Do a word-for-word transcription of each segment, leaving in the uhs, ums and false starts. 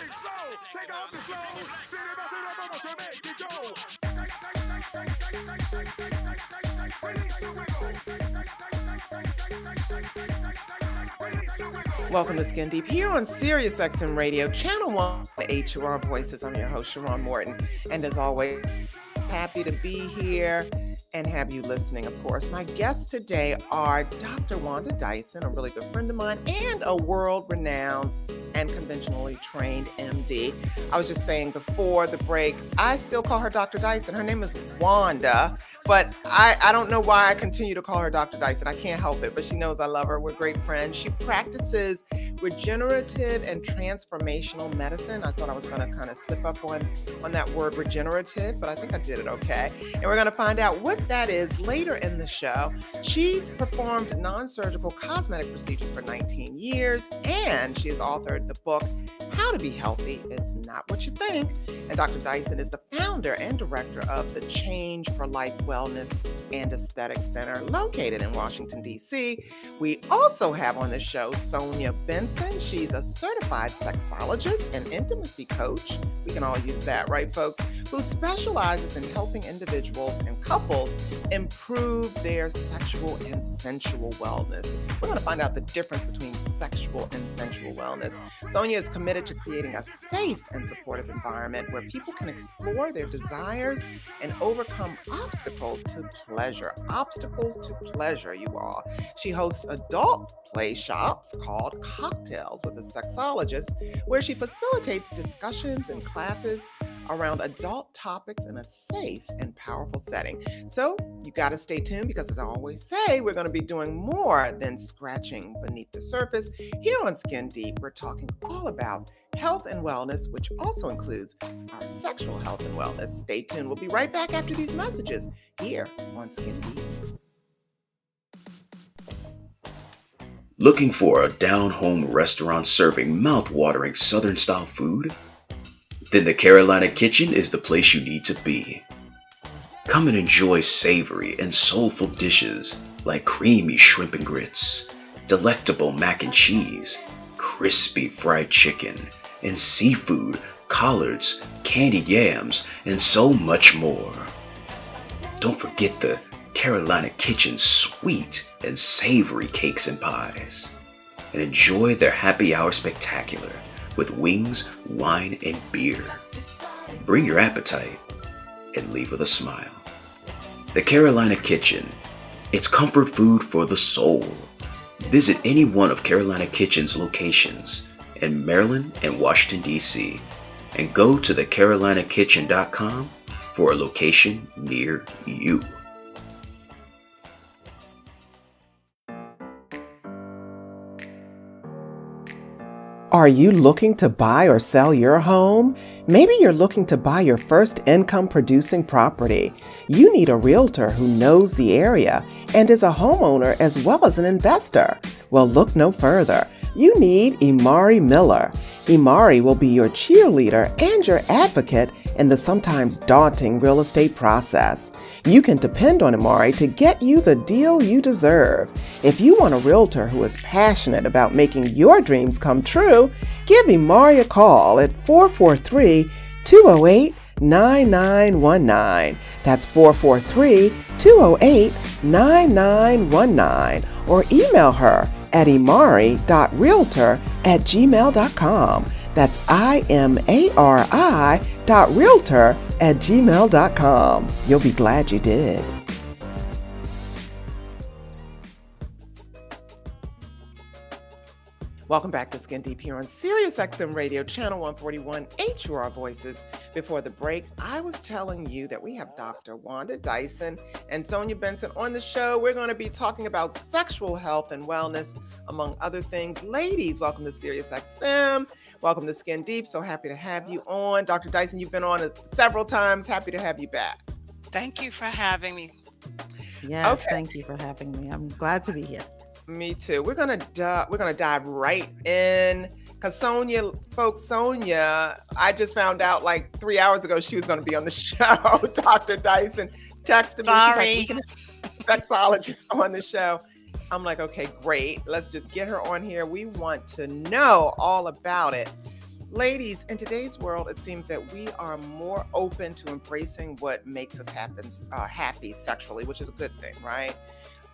things slow. Take off the slow. Then if I say that, I'm gonna make it go. Welcome to Skin Deep here on SiriusXM Radio, Channel one eight, Your Voices. I'm your host, Sharon Morton. And as always, happy to be here and have you listening, of course. My guests today are Doctor Wanda Dyson, a really good friend of mine, and a world-renowned and conventionally trained M D. I was just saying before the break, I still call her Doctor Dyson. Her name is Wanda, but I, I don't know why I continue to call her Doctor Dyson. I can't help it, but she knows I love her. We're great friends. She practices regenerative and transformational medicine. I thought I was going to kind of slip up on, on that word regenerative, but I think I did it okay. And we're going to find out what that is later in the show. She's performed non-surgical cosmetic procedures for nineteen years, and she has authored the book, How to Be Healthy, It's Not What You Think. And Doctor Dyson is the founder and director of the Change for Life Wellness and Aesthetics Center, located in Washington, D C. We also have on the show Sonia Benson. She's a certified sexologist and intimacy coach. We can all use that, right, folks? Who specializes in helping individuals and couples improve their sexual and sensual wellness. We're going to find out the difference between sexual and sensual wellness. Sonia is committed to creating a safe and supportive environment where people can explore their desires and overcome obstacles to pleasure. Obstacles to pleasure, you all. She hosts adult play shops called Cocktails with a Sexologist, where she facilitates discussions and classes around adult topics in a safe and powerful setting. So you got to stay tuned, because as I always say, we're going to be doing more than scratching beneath the surface. Here on Skin Deep, we're talking all about health and wellness, which also includes our sexual health and wellness. Stay tuned. We'll be right back after these messages here on Skin Deep. Looking for a down-home restaurant serving mouth-watering Southern-style food? Then the Carolina Kitchen is the place you need to be. Come and enjoy savory and soulful dishes like creamy shrimp and grits, delectable mac and cheese, crispy fried chicken, and seafood, collards, candied yams, and so much more. Don't forget the Carolina Kitchen's sweet and savory cakes and pies. And enjoy their happy hour spectacular with wings, wine, and beer. Bring your appetite and leave with a smile. The Carolina Kitchen, it's comfort food for the soul. Visit any one of Carolina Kitchen's locations in Maryland and Washington, D C, and go to the carolina kitchen dot com for a location near you. Are you looking to buy or sell your home? Maybe you're looking to buy your first income-producing property. You need a realtor who knows the area and is a homeowner as well as an investor. Well, look no further. You need Imari Miller. Imari will be your cheerleader and your advocate in the sometimes daunting real estate process. You can depend on Imari to get you the deal you deserve. If you want a realtor who is passionate about making your dreams come true, give Imari a call at four four three, two oh eight, nine nine one nine. That's four four three, two oh eight, nine nine one nine. Or email her at imari dot realtor at gmail dot com. That's I M A R I dot realtor at gmail dot com. You'll be glad you did. Welcome back to Skin Deep here on SiriusXM Radio, Channel one forty-one, H U R Voices. Before the break, I was telling you that we have Doctor Wanda Dyson and Sonia Benson on the show. We're going to be talking about sexual health and wellness, among other things. Ladies, welcome to SiriusXM. Welcome to Skin Deep. So happy to have you on. Doctor Dyson, you've been on several times. Happy to have you back. Thank you for having me. Yes, okay. Thank you for having me. I'm glad to be here. Me too. We're gonna du- we're gonna dive right in, because Sonia, folks, Sonia, I just found out like three hours ago she was gonna be on the show. Doctor Dyson texted me. Sorry. She's like, we can have sexologists on the show. I'm like, okay, great. Let's just get her on here. We want to know all about it. Ladies, in today's world, it seems that we are more open to embracing what makes us happen, uh, happy sexually, which is a good thing, right?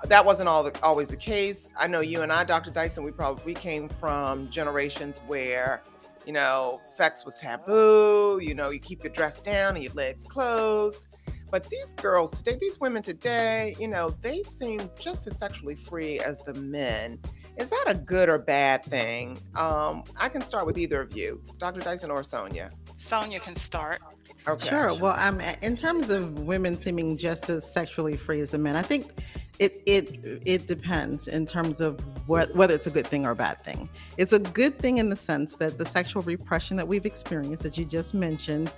That wasn't all the, always the case. I know you and I, Doctor Dyson, we probably we came from generations where, you know, sex was taboo. You know, you keep your dress down and your legs closed. But these girls today, these women today, you know, they seem just as sexually free as the men. Is that a good or bad thing? Um, I can start with either of you, Doctor Dyson or Sonia. Sonia can start. Okay. Sure. Well, um, in terms of women seeming just as sexually free as the men, I think it it it depends in terms of what, whether it's a good thing or a bad thing. It's a good thing in the sense that the sexual repression that we've experienced, that you just mentioned,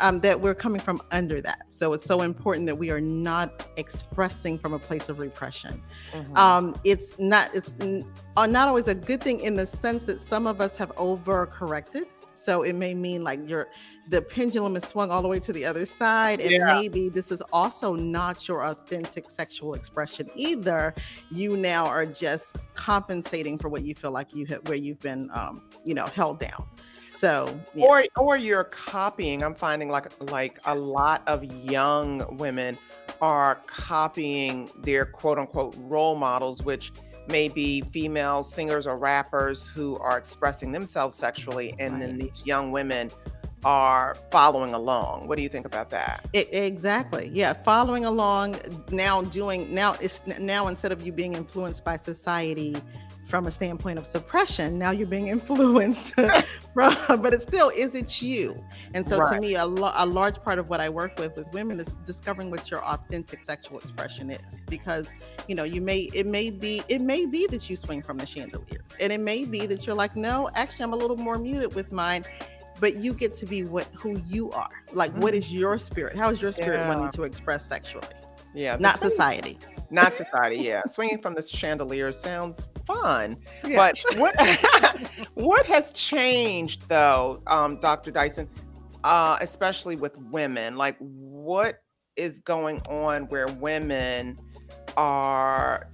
um, that we're coming from under that. So it's so important that we are not expressing from a place of repression. Mm-hmm. Um, it's not it's not always a good thing in the sense that some of us have overcorrected. So it may mean like your the pendulum is swung all the way to the other side, and yeah. maybe this is also not your authentic sexual expression either. You now are just compensating for what you feel like you have, where you've been, um, you know, held down. So yeah. or or you're copying. I'm finding like like a lot of young women are copying their quote unquote role models, which. Maybe female singers or rappers who are expressing themselves sexually, and right. then these young women are following along. What do you think about that? It, exactly. Yeah, following along now doing now it's now instead of you being influenced by society from a standpoint of suppression, now you're being influenced from, but it still is it's you. And so right. to me, a, lo- a large part of what I work with with women is discovering what your authentic sexual expression is, because, you know, you may, it may be, it may be that you swing from the chandeliers, and it may be that you're like, no, actually I'm a little more muted with mine, but you get to be what, who you are. Like, mm-hmm. what is your spirit? How is your spirit yeah. wanting to express sexually? Yeah. Not swing- society. Not society, yeah. Swinging from this chandelier sounds fun. Yeah. But what what has changed, though, um, Doctor Dyson, uh, especially with women? Like, what is going on where women are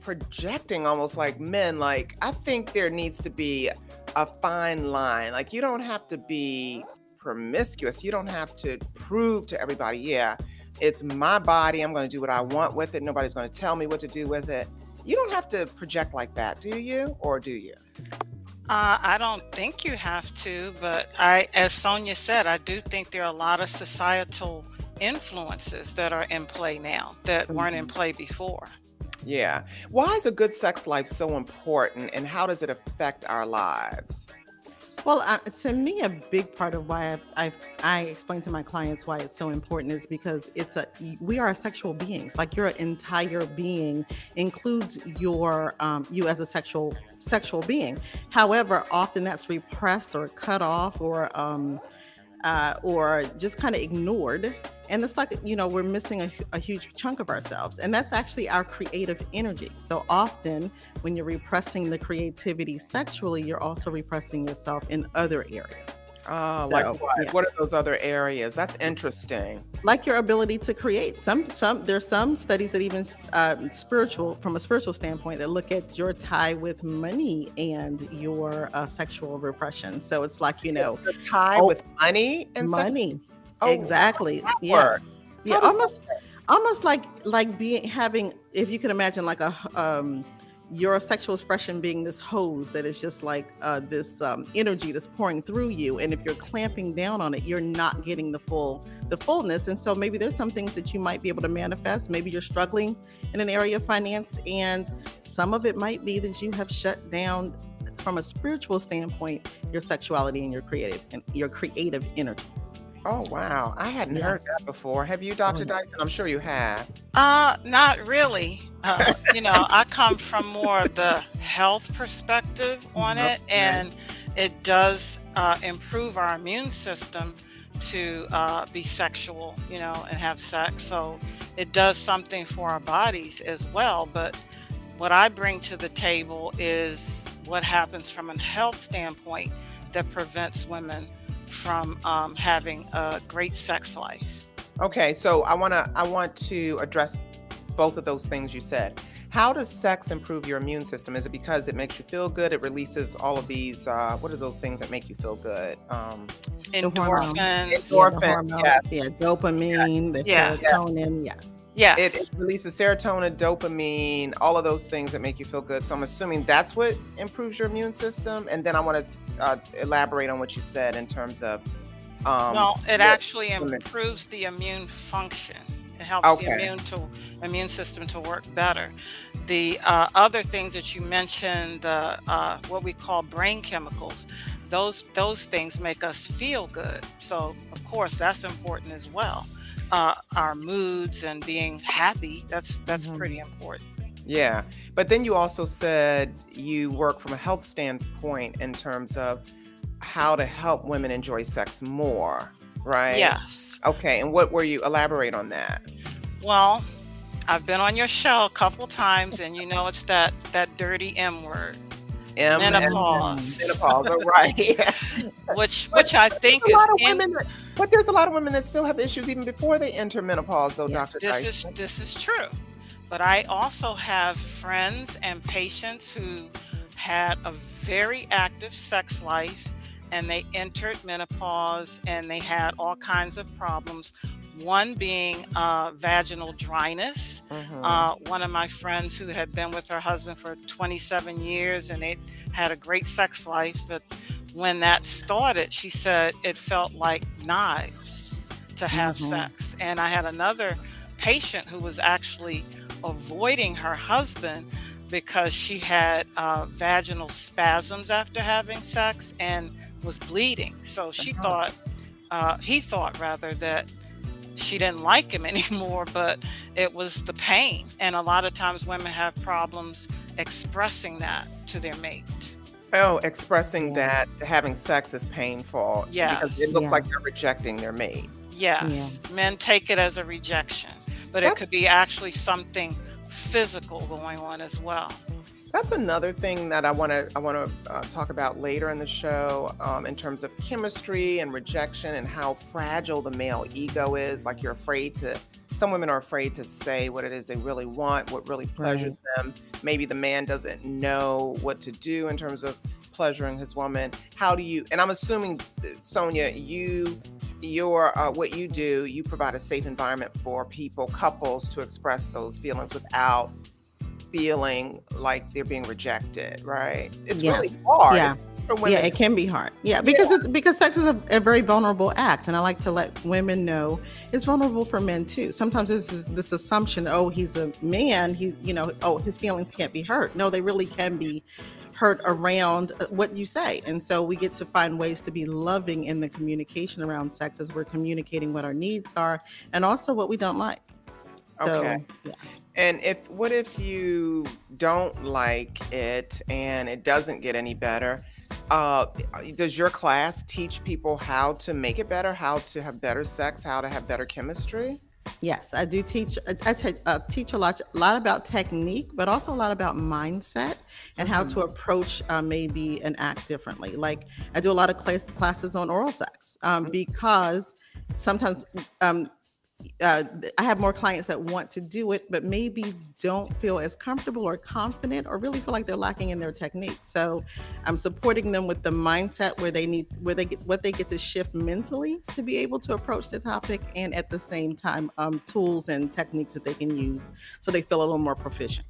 projecting almost like men? Like, I think there needs to be a fine line. Like, you don't have to be promiscuous. You don't have to prove to everybody, yeah, it's my body. I'm going to do what I want with it. Nobody's going to tell me what to do with it. You don't have to project like that, do you? Or do you? Uh, I don't think you have to, but I, as Sonia said, I do think there are a lot of societal influences that are in play now that weren't in play before. Yeah. Why is a good sex life so important, and how does it affect our lives? Well, uh, to me, a big part of why I, I I explain to my clients why it's so important is because it's a we are sexual beings. Like, your entire being includes your um, you as a sexual sexual being. However, often that's repressed or cut off or um, uh, or just kind of ignored. And it's like, you know, we're missing a, a huge chunk of ourselves. And that's actually our creative energy. So often when you're repressing the creativity sexually, you're also repressing yourself in other areas. Oh, so, like what? Yeah. What are those other areas? That's interesting. Like your ability to create. Some, some. There's some studies that even uh, spiritual, from a spiritual standpoint, that look at your tie with money and your uh, sexual repression. So it's like, you know, the tie oh, with money and money. Sex- Oh, exactly. Yeah. Yeah. Almost, almost like, like being, having, if you can imagine like a, um, your sexual expression being this hose that is just like, uh, this, um, energy that's pouring through you. And if you're clamping down on it, you're not getting the full, the fullness. And so maybe there's some things that you might be able to manifest. Maybe you're struggling in an area of finance, and some of it might be that you have shut down from a spiritual standpoint, your sexuality and your creative and your creative energy. Oh, wow. I hadn't yeah. heard that before. Have you, Doctor Dyson? I'm sure you have. Uh, not really. Uh, you know, I come from more of the health perspective on it, and it does uh, improve our immune system to uh, be sexual, you know, and have sex. So it does something for our bodies as well. But what I bring to the table is what happens from a health standpoint that prevents women from um, having a great sex life. Okay, so I wanna I want to address both of those things you said. How does sex improve your immune system? Is it because it makes you feel good? It releases all of these, uh, what are those things that make you feel good? Um, endorphins. Endorphins, yeah, hormones, yes. Yeah, dopamine, yeah. the yeah. serotonin, yes. Yeah, it, it releases serotonin, dopamine, all of those things that make you feel good. So I'm assuming that's what improves your immune system. And then I want to uh, elaborate on what you said in terms of. Um, well, it actually improves the immune function. It helps okay. the immune to immune system to work better. The uh, other things that you mentioned, uh, uh, what we call brain chemicals, those those things make us feel good. So of course that's important as well. Uh, our moods and being happy, that's that's mm-hmm. pretty important. Yeah, but then you also said you work from a health standpoint in terms of how to help women enjoy sex more. Right? Yes. Okay. And what were you elaborate on that? Well, I've been on your show a couple times, and you know it's that that dirty M word, M menopause. M menopause, right? Yeah. Which but, which I think is. Women, in, but there's a lot of women that still have issues even before they enter menopause, though, yeah, Doctor This Dyson. is this is true, but I also have friends and patients who had a very active sex life. And they entered menopause and they had all kinds of problems. One being uh, vaginal dryness. Mm-hmm. Uh, one of my friends who had been with her husband for twenty-seven years and they had a great sex life. But when that started, she said it felt like knives to have mm-hmm. sex. And I had another patient who was actually avoiding her husband because she had uh, vaginal spasms after having sex and was bleeding. So she thought, uh, he thought rather, that she didn't like him anymore, but it was the pain. And a lot of times women have problems expressing that to their mate. Oh, expressing yeah. that having sex is painful. Yes. Because it looks yeah. like they're rejecting their mate. Yes, yeah. Men take it as a rejection, but That's- it could be actually something physical going on as well. That's another thing that I want to I want to uh, talk about later in the show um, in terms of chemistry and rejection and how fragile the male ego is. Like you're afraid to, some women are afraid to say what it is they really want, what really pleasures right. them. Maybe the man doesn't know what to do in terms of pleasuring his woman. How do you, and I'm assuming, Sonia, you Your uh, what you do, you provide a safe environment for people, couples, to express those feelings without feeling like they're being rejected, right? It's yes. really hard. Yeah, for women. Yeah, it can be hard. Yeah, because yeah. it's because sex is a, a very vulnerable act, and I like to let women know it's vulnerable for men too. Sometimes there's this assumption, oh, he's a man, he, you know, oh, his feelings can't be hurt. No, they really can be hurt around what you say. And so we get to find ways to be loving in the communication around sex as we're communicating what our needs are and also what we don't like. So, okay. Yeah. And if, what if you don't like it and it doesn't get any better? Uh, does your class teach people how to make it better, how to have better sex, how to have better chemistry? Yes, I do teach. I t- uh, teach a lot, a lot about technique, but also a lot about mindset and mm-hmm. how to approach uh, maybe an act differently. Like I do a lot of class, classes on oral sex um, mm-hmm. because sometimes um, uh, I have more clients that want to do it, but maybe don't feel as comfortable or confident, or really feel like they're lacking in their technique. So I'm supporting them with the mindset where they need, where they get, what they get to shift mentally to be able to approach the topic, and at the same time, um, tools and techniques that they can use so they feel a little more proficient.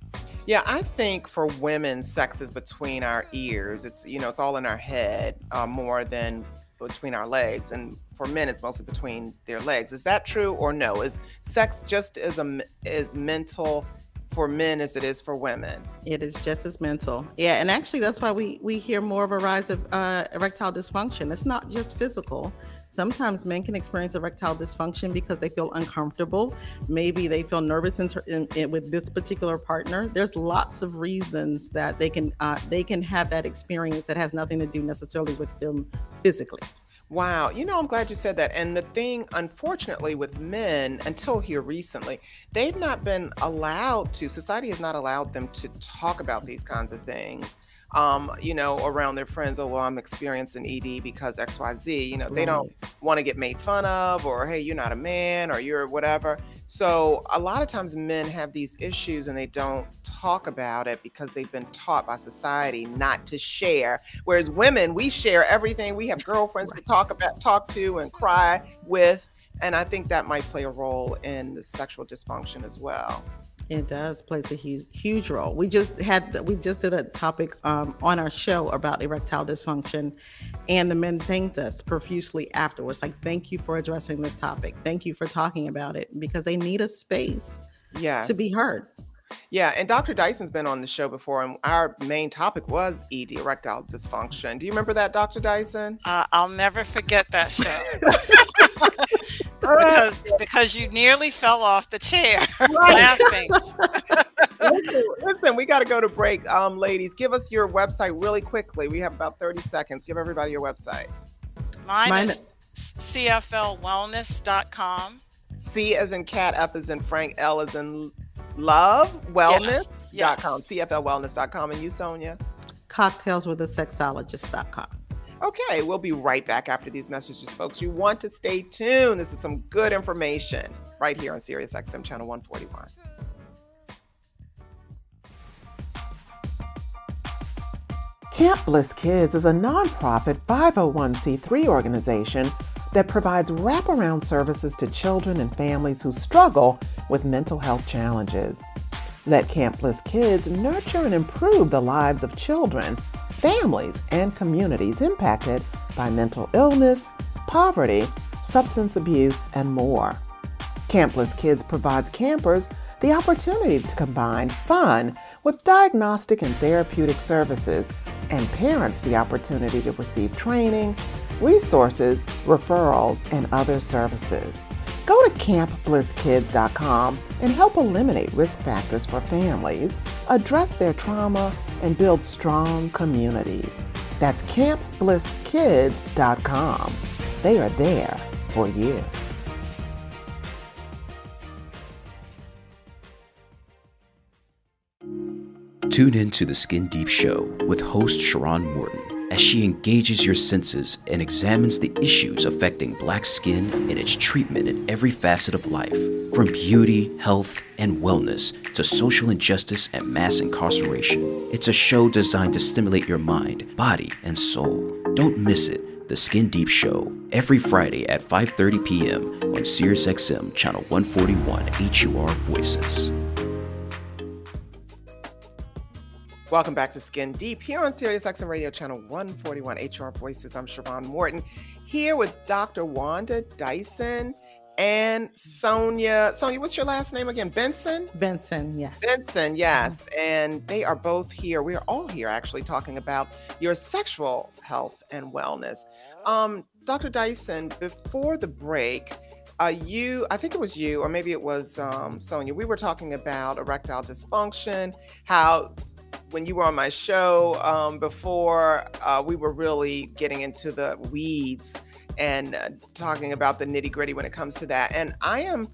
Yeah, I think for women, sex is between our ears. It's, you know, it's all in our head uh, more than between our legs. And for men, it's mostly between their legs. Is that true or no? Is sex just as a, is mental for men as it is for women? It is just as mental. Yeah, and actually that's why we, we hear more of a rise of uh, erectile dysfunction. It's not just physical. Sometimes men can experience erectile dysfunction because they feel uncomfortable. Maybe they feel nervous in ter- in, in, with this particular partner. There's lots of reasons that they can uh, they can have that experience that has nothing to do necessarily with them physically. Wow. You know, I'm glad you said that. And the thing, unfortunately, with men, until here recently, they've not been allowed to, society has not allowed them to talk about these kinds of things, um, you know, around their friends. Oh, well, I'm experiencing E D because X Y Z, you know, they don't want to get made fun of, or, hey, you're not a man, or you're whatever. So a lot of times men have these issues and they don't talk about it because they've been taught by society not to share. Whereas women, we share everything. We have girlfriends right. to talk about, talk to and cry with. And I think that might play a role in the sexual dysfunction as well. It does play a huge, huge role. We just had, we just did a topic um, on our show about erectile dysfunction, and the men thanked us profusely afterwards. Like, thank you for addressing this topic. Thank you for talking about it, because they need a space yes. to be heard. Yeah. And Doctor Dyson's been on the show before, and our main topic was E D, erectile dysfunction. Do you remember that, Doctor Dyson? Uh, I'll never forget that show. Because, because you nearly fell off the chair right. laughing. listen, listen, we got to go to break. Um, ladies, give us your website really quickly. We have about thirty seconds. Give everybody your website. Mine, Mine is C F L wellness dot com. C as in cat, F as in Frank, L as in love, wellness dot com. Yes. C F L wellness dot com. And you, Sonia? Cocktails with a sexologist dot com. Okay, we'll be right back after these messages, folks. You want to stay tuned. This is some good information right here on SiriusXM Channel one forty-one. Camp Bliss Kids is a nonprofit five oh one c three organization that provides wraparound services to children and families who struggle with mental health challenges. Let Camp Bliss Kids nurture and improve the lives of children, families, and communities impacted by mental illness, poverty, substance abuse, and more. Camp Bliss Kids provides campers the opportunity to combine fun with diagnostic and therapeutic services, and parents the opportunity to receive training, resources, referrals, and other services. Go to camp bliss kids dot com and help eliminate risk factors for families, address their trauma, and build strong communities. That's camp bliss kids dot com. They are there for you. Tune in to the Skin Deep Show with host Sharon Morton as she engages your senses and examines the issues affecting Black skin and its treatment in every facet of life, from beauty, health, and wellness to social injustice and mass incarceration. It's a show designed to stimulate your mind, body, and soul. Don't miss it. The Skin Deep Show, every Friday at five thirty p m on SiriusXM Channel one forty-one H U R Voices. Welcome back to Skin Deep here on SiriusXM Radio Channel one forty-one H R Voices. I'm Sharon Morton here with Doctor Wanda Dyson and Sonia. Sonia, what's your last name again? Benson? Benson, yes. Benson, yes. And they are both here. We are all here actually talking about your sexual health and wellness. Um, Doctor Dyson, before the break, Uh, you, I think it was you, or maybe it was um, Sonia, we were talking about erectile dysfunction, how when you were on my show um, before, uh, we were really getting into the weeds and uh, talking about the nitty gritty when it comes to that. And I am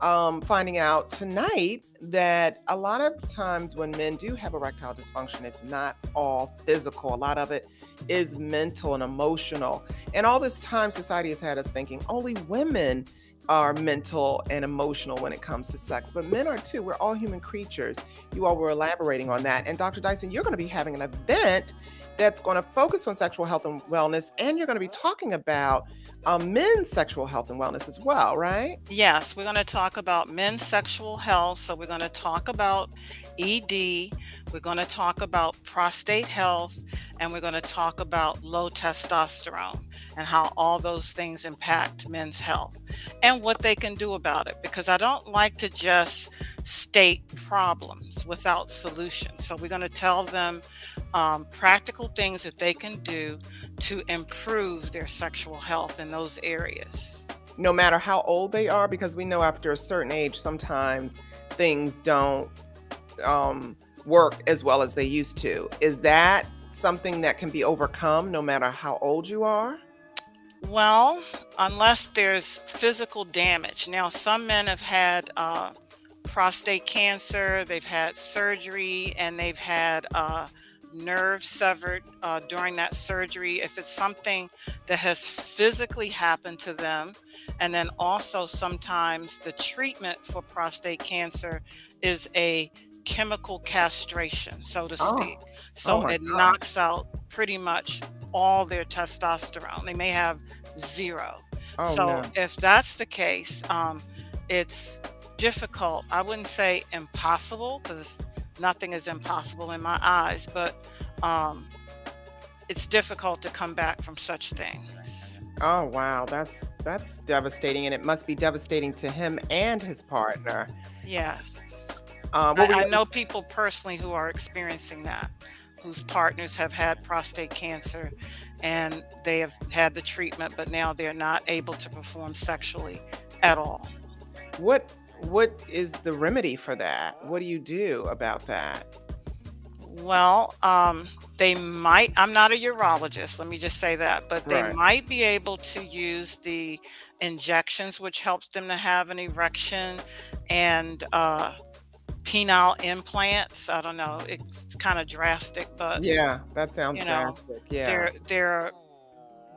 um, finding out tonight that a lot of times when men do have erectile dysfunction, it's not all physical. A lot of it is mental and emotional. And all this time society has had us thinking only women are mental and emotional when it comes to sex, but men are too. We're all human creatures. You all were elaborating on that. And Doctor Dyson, you're going to be having an event that's going to focus on sexual health and wellness, and you're going to be talking about um, men's sexual health and wellness as well, right? Yes, we're going to talk about men's sexual health. So we're going to talk about E D, we're going to talk about prostate health, and we're going to talk about low testosterone and how all those things impact men's health and what they can do about it, because I don't like to just state problems without solutions. So we're going to tell them um, practical things that they can do to improve their sexual health in those areas, no matter how old they are, because we know after a certain age sometimes things don't um work as well as they used to. Is that something that can be overcome no matter how old you are? Well, unless there's physical damage. Now, some men have had uh prostate cancer, they've had surgery, and they've had uh nerve severed uh, during that surgery, if it's something that has physically happened to them. And then also sometimes the treatment for prostate cancer is a chemical castration, so to speak. Oh. So oh it God. knocks out pretty much all their testosterone. They may have zero. Oh, so no. if that's the case, um, it's difficult. I wouldn't say impossible, because nothing is impossible in my eyes, but um, it's difficult to come back from such things. Oh, wow. That's that's devastating. And it must be devastating to him and his partner. Yes. Um, I, I know people personally who are experiencing that, whose partners have had prostate cancer and they have had the treatment, but now they're not able to perform sexually at all. What what is the remedy for that? What do you do about that? Well, um, they might, I'm not a urologist, let me just say that, but they right. might be able to use the injections, which helps them to have an erection, and uh, penile implants. I don't know, it's kind of drastic, but yeah, that sounds you know, drastic. Yeah, their, their,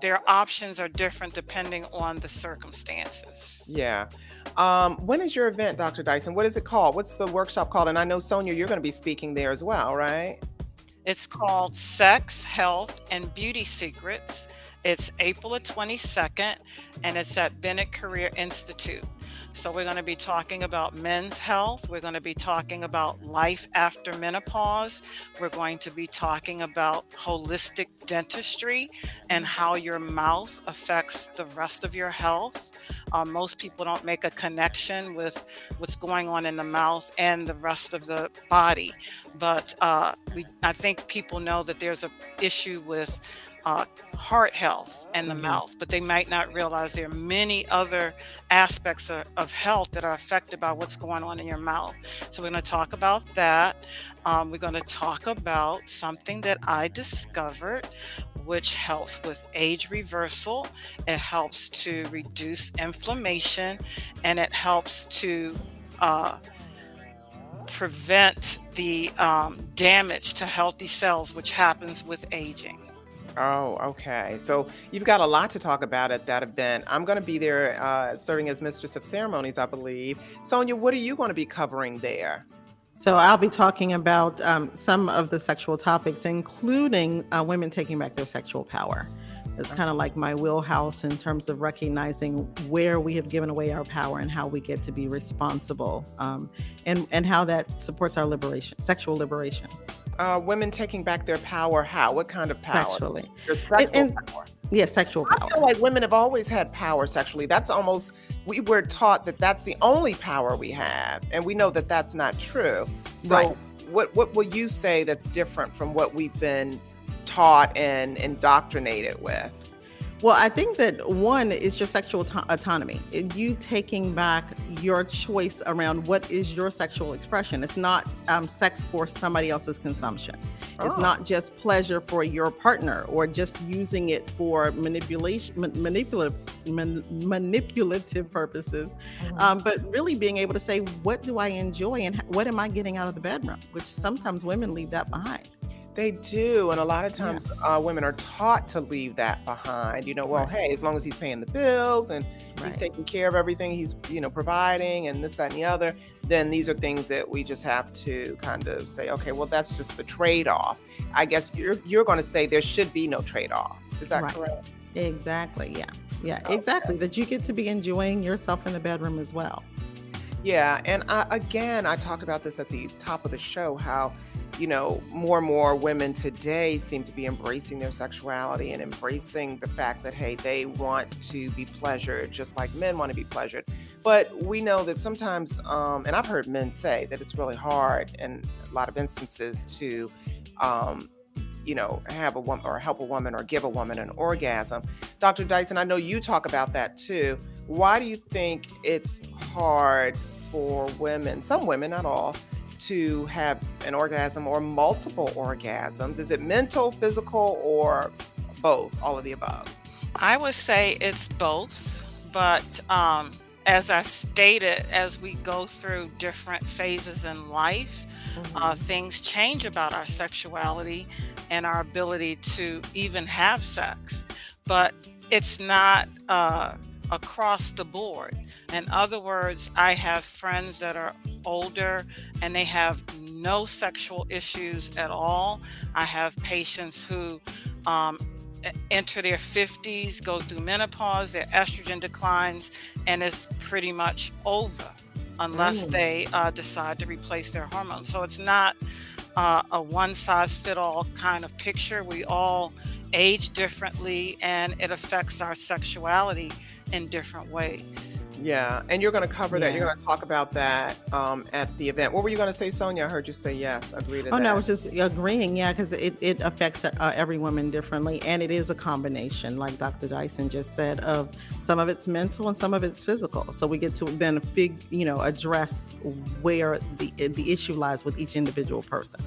their options are different depending on the circumstances. Yeah. Um, when is your event, Doctor Dyson? What is it called? What's the workshop called? And I know, Sonia, you're going to be speaking there as well, right? It's called Sex, Health, and Beauty Secrets. It's April the twenty-second, and it's at Bennett Career Institute. So we're going to be talking about men's health. We're going to be talking about life after menopause. We're going to be talking about holistic dentistry and how your mouth affects the rest of your health. Uh, most people don't make a connection with what's going on in the mouth and the rest of the body. But uh, we, I think people know that there's an issue with Uh, heart health and the mm-hmm. mouth, but they might not realize there are many other aspects of, of health that are affected by what's going on in your mouth. So we're going to talk about that. Um, we're going to talk about something that I discovered, which helps with age reversal. It helps to reduce inflammation, and it helps to uh, prevent the um, damage to healthy cells, which happens with aging. Oh, okay. So you've got a lot to talk about at that event. I'm going to be there uh, serving as Mistress of Ceremonies, I believe. Sonia, what are you going to be covering there? So I'll be talking about um, some of the sexual topics, including uh, women taking back their sexual power. It's kind of like my wheelhouse in terms of recognizing where we have given away our power and how we get to be responsible, um, and, and how that supports our liberation, sexual liberation. Uh, women taking back their power, how? What kind of power? Sexually. Their sexual and, and, power. Yeah, sexual power. I feel like women have always had power sexually. That's almost, we were taught that that's the only power we have. And we know that that's not true. So right. what, what will you say that's different from what we've been taught and indoctrinated with? Well, I think that one is your sexual t- autonomy. You taking back your choice around what is your sexual expression. It's not um, sex for somebody else's consumption. Oh. It's not just pleasure for your partner or just using it for manipulation, ma- manipulative, man- manipulative purposes, mm-hmm. um, but really being able to say, what do I enjoy and what am I getting out of the bedroom? Which sometimes women leave that behind. They do, and a lot of times yeah. uh, women are taught to leave that behind. You know, well, right. hey, as long as he's paying the bills and right. he's taking care of everything, he's, you know, providing and this, that, and the other, then these are things that we just have to kind of say, okay, well, that's just the trade-off. I guess you're you're going to say there should be no trade-off. Is that right. correct? Exactly, yeah. Yeah, okay. exactly, that you get to be enjoying yourself in the bedroom as well. Yeah, and I, again, I talked about this at the top of the show, how, you know, more and more women today seem to be embracing their sexuality and embracing the fact that, hey, they want to be pleasured just like men want to be pleasured. But we know that sometimes, um, and I've heard men say that it's really hard in a lot of instances to, um, you know, have a woman or help a woman or give a woman an orgasm. Doctor Dyson, I know you talk about that too. Why do you think it's hard for women, some women, not all, to have an orgasm or multiple orgasms? Is it mental, physical, or both, all of the above? I would say it's both, but um, as I stated, as we go through different phases in life, mm-hmm. uh, things change about our sexuality and our ability to even have sex. But it's not uh, across the board. In other words, I have friends that are older and they have no sexual issues at all. I have patients who um, enter their fifties, go through menopause, their estrogen declines, and it's pretty much over unless mm. they uh, decide to replace their hormones. So it's not uh, a one-size-fit-all kind of picture. We all age differently, and it affects our sexuality in different ways. Yeah, and you're going to cover yeah. that. You're going to talk about that um, at the event. What were you going to say, Sonia? I heard you say yes. Agree to oh, that. Oh, no, I was just agreeing, yeah, because it, it affects uh, every woman differently, and it is a combination, like Doctor Dyson just said, of some of it's mental and some of it's physical. So we get to then fig, you know, address where the the issue lies with each individual person.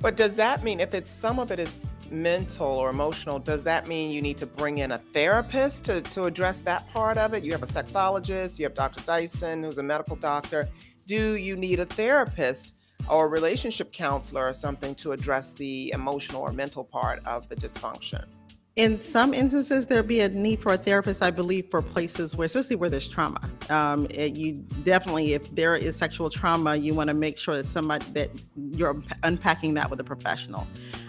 But does that mean if it's some of it is mental or emotional, does that mean you need to bring in a therapist to, to address that part of it? You have a sexologist, you have Doctor Dyson, who's a medical doctor. Do you need a therapist or a relationship counselor or something to address the emotional or mental part of the dysfunction? In some instances, there'd be a need for a therapist, I believe, for places where, especially where there's trauma. Um, it, you definitely, if there is sexual trauma, you want to make sure that somebody that you're unpacking that with a professional.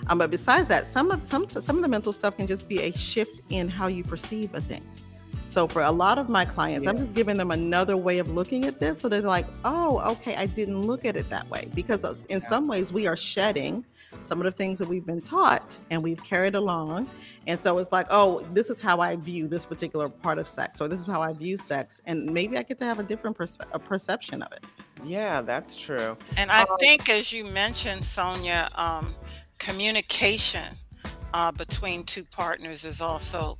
Um, but besides that, some of some some of the mental stuff can just be a shift in how you perceive a thing. So for a lot of my clients, yeah. I'm just giving them another way of looking at this. So they're like, oh, okay, I didn't look at it that way. Because in some ways we are shedding some of the things that we've been taught and we've carried along. And so it's like, oh, this is how I view this particular part of sex, or this is how I view sex. And maybe I get to have a different perce- a perception of it. Yeah, that's true. And I um, think, as you mentioned, Sonia, um, communication uh, between two partners is also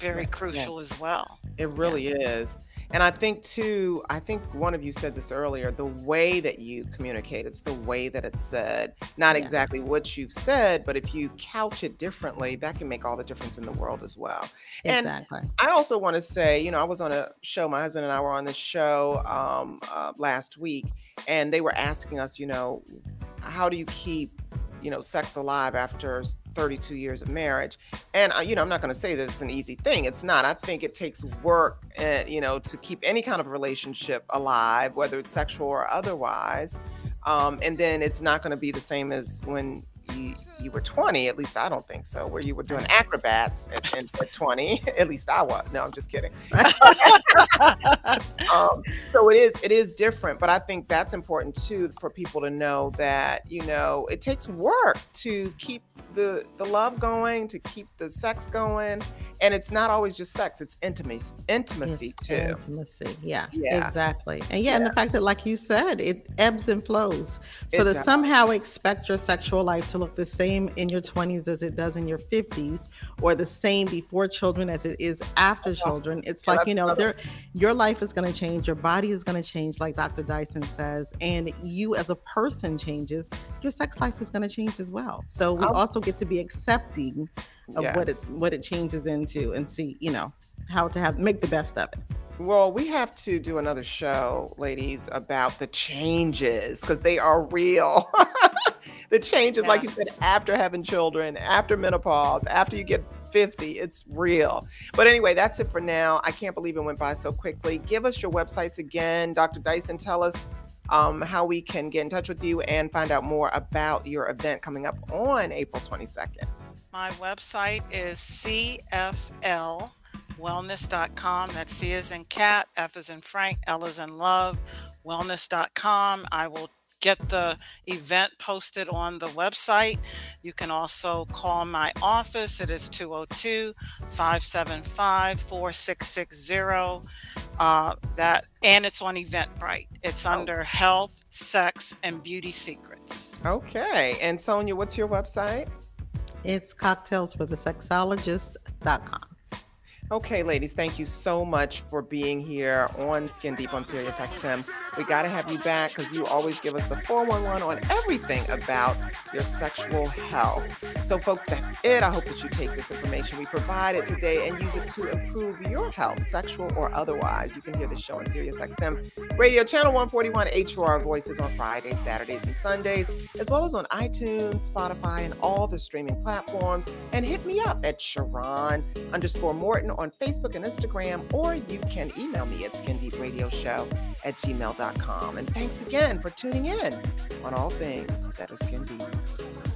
very crucial yeah. as well. It really yeah. is. And I think too, I think one of you said this earlier, the way that you communicate, it's the way that it's said, not yeah. exactly what you've said, but if you couch it differently, that can make all the difference in the world as well. Exactly. And I also want to say, you know, I was on a show, my husband and I were on this show um, uh, last week, and they were asking us, you know, how do you keep, you know, sex alive after thirty-two years of marriage? And, you know, I'm not going to say that it's an easy thing. It's not. I think it takes work, and, you know, to keep any kind of relationship alive, whether it's sexual or otherwise. Um, and then it's not going to be the same as when you, you were twenty, at least I don't think so, where you were doing acrobats at, at twenty, at least I was. No, I'm just kidding. um, so it is, it is different, but I think that's important too, for people to know that, you know, it takes work to keep the, the love going, to keep the sex going. And it's not always just sex, it's intimacy, intimacy it's too. Intimacy, yeah, yeah, exactly. And yeah, yeah, and the fact that, like you said, it ebbs and flows. So it to does. somehow expect your sexual life to look the same in your twenties as it does in your fifties, or the same before children as it is after children. It's like, you know, there, your life is going to change, your body is going to change, like Doctor Dyson says, and you as a person changes, your sex life is going to change as well. So we I'll- also get to be accepting of yes. what it's what it changes into, and see, you know, how to have make the best of it. Well, we have to do another show, ladies, about the changes, because they are real. The changes, yeah. like you said, after having children, after menopause, after you get fifty, it's real. But anyway, that's it for now. I can't believe it went by so quickly. Give us your websites again, Doctor Dyson. Tell us um, how we can get in touch with you and find out more about your event coming up on April twenty-second. My website is c f l wellness dot com. That's C as in cat, F as in Frank, L as in love, wellness dot com. I will get the event posted on the website. You can also call my office. It is two oh two, five seven five, four six six zero. Uh, that, and it's on Eventbrite. It's under oh. Health, Sex, and Beauty Secrets. Okay. And Sonia, what's your website? It's cocktails with a sexologist dot com. Okay, ladies, thank you so much for being here on Skin Deep on SiriusXM. We got to have you back because you always give us the four one one on everything about your sexual health. So, folks, that's it. I hope that you take this information we provided today and use it to improve your health, sexual or otherwise. You can hear the show on SiriusXM Radio Channel one forty-one, H R Voices on Fridays, Saturdays, and Sundays, as well as on iTunes, Spotify, and all the streaming platforms. And hit me up at Sharon underscore Morton on Facebook and Instagram, or you can email me at skin deep radio show at gmail dot com. And thanks again for tuning in on all things that are Skin Deep.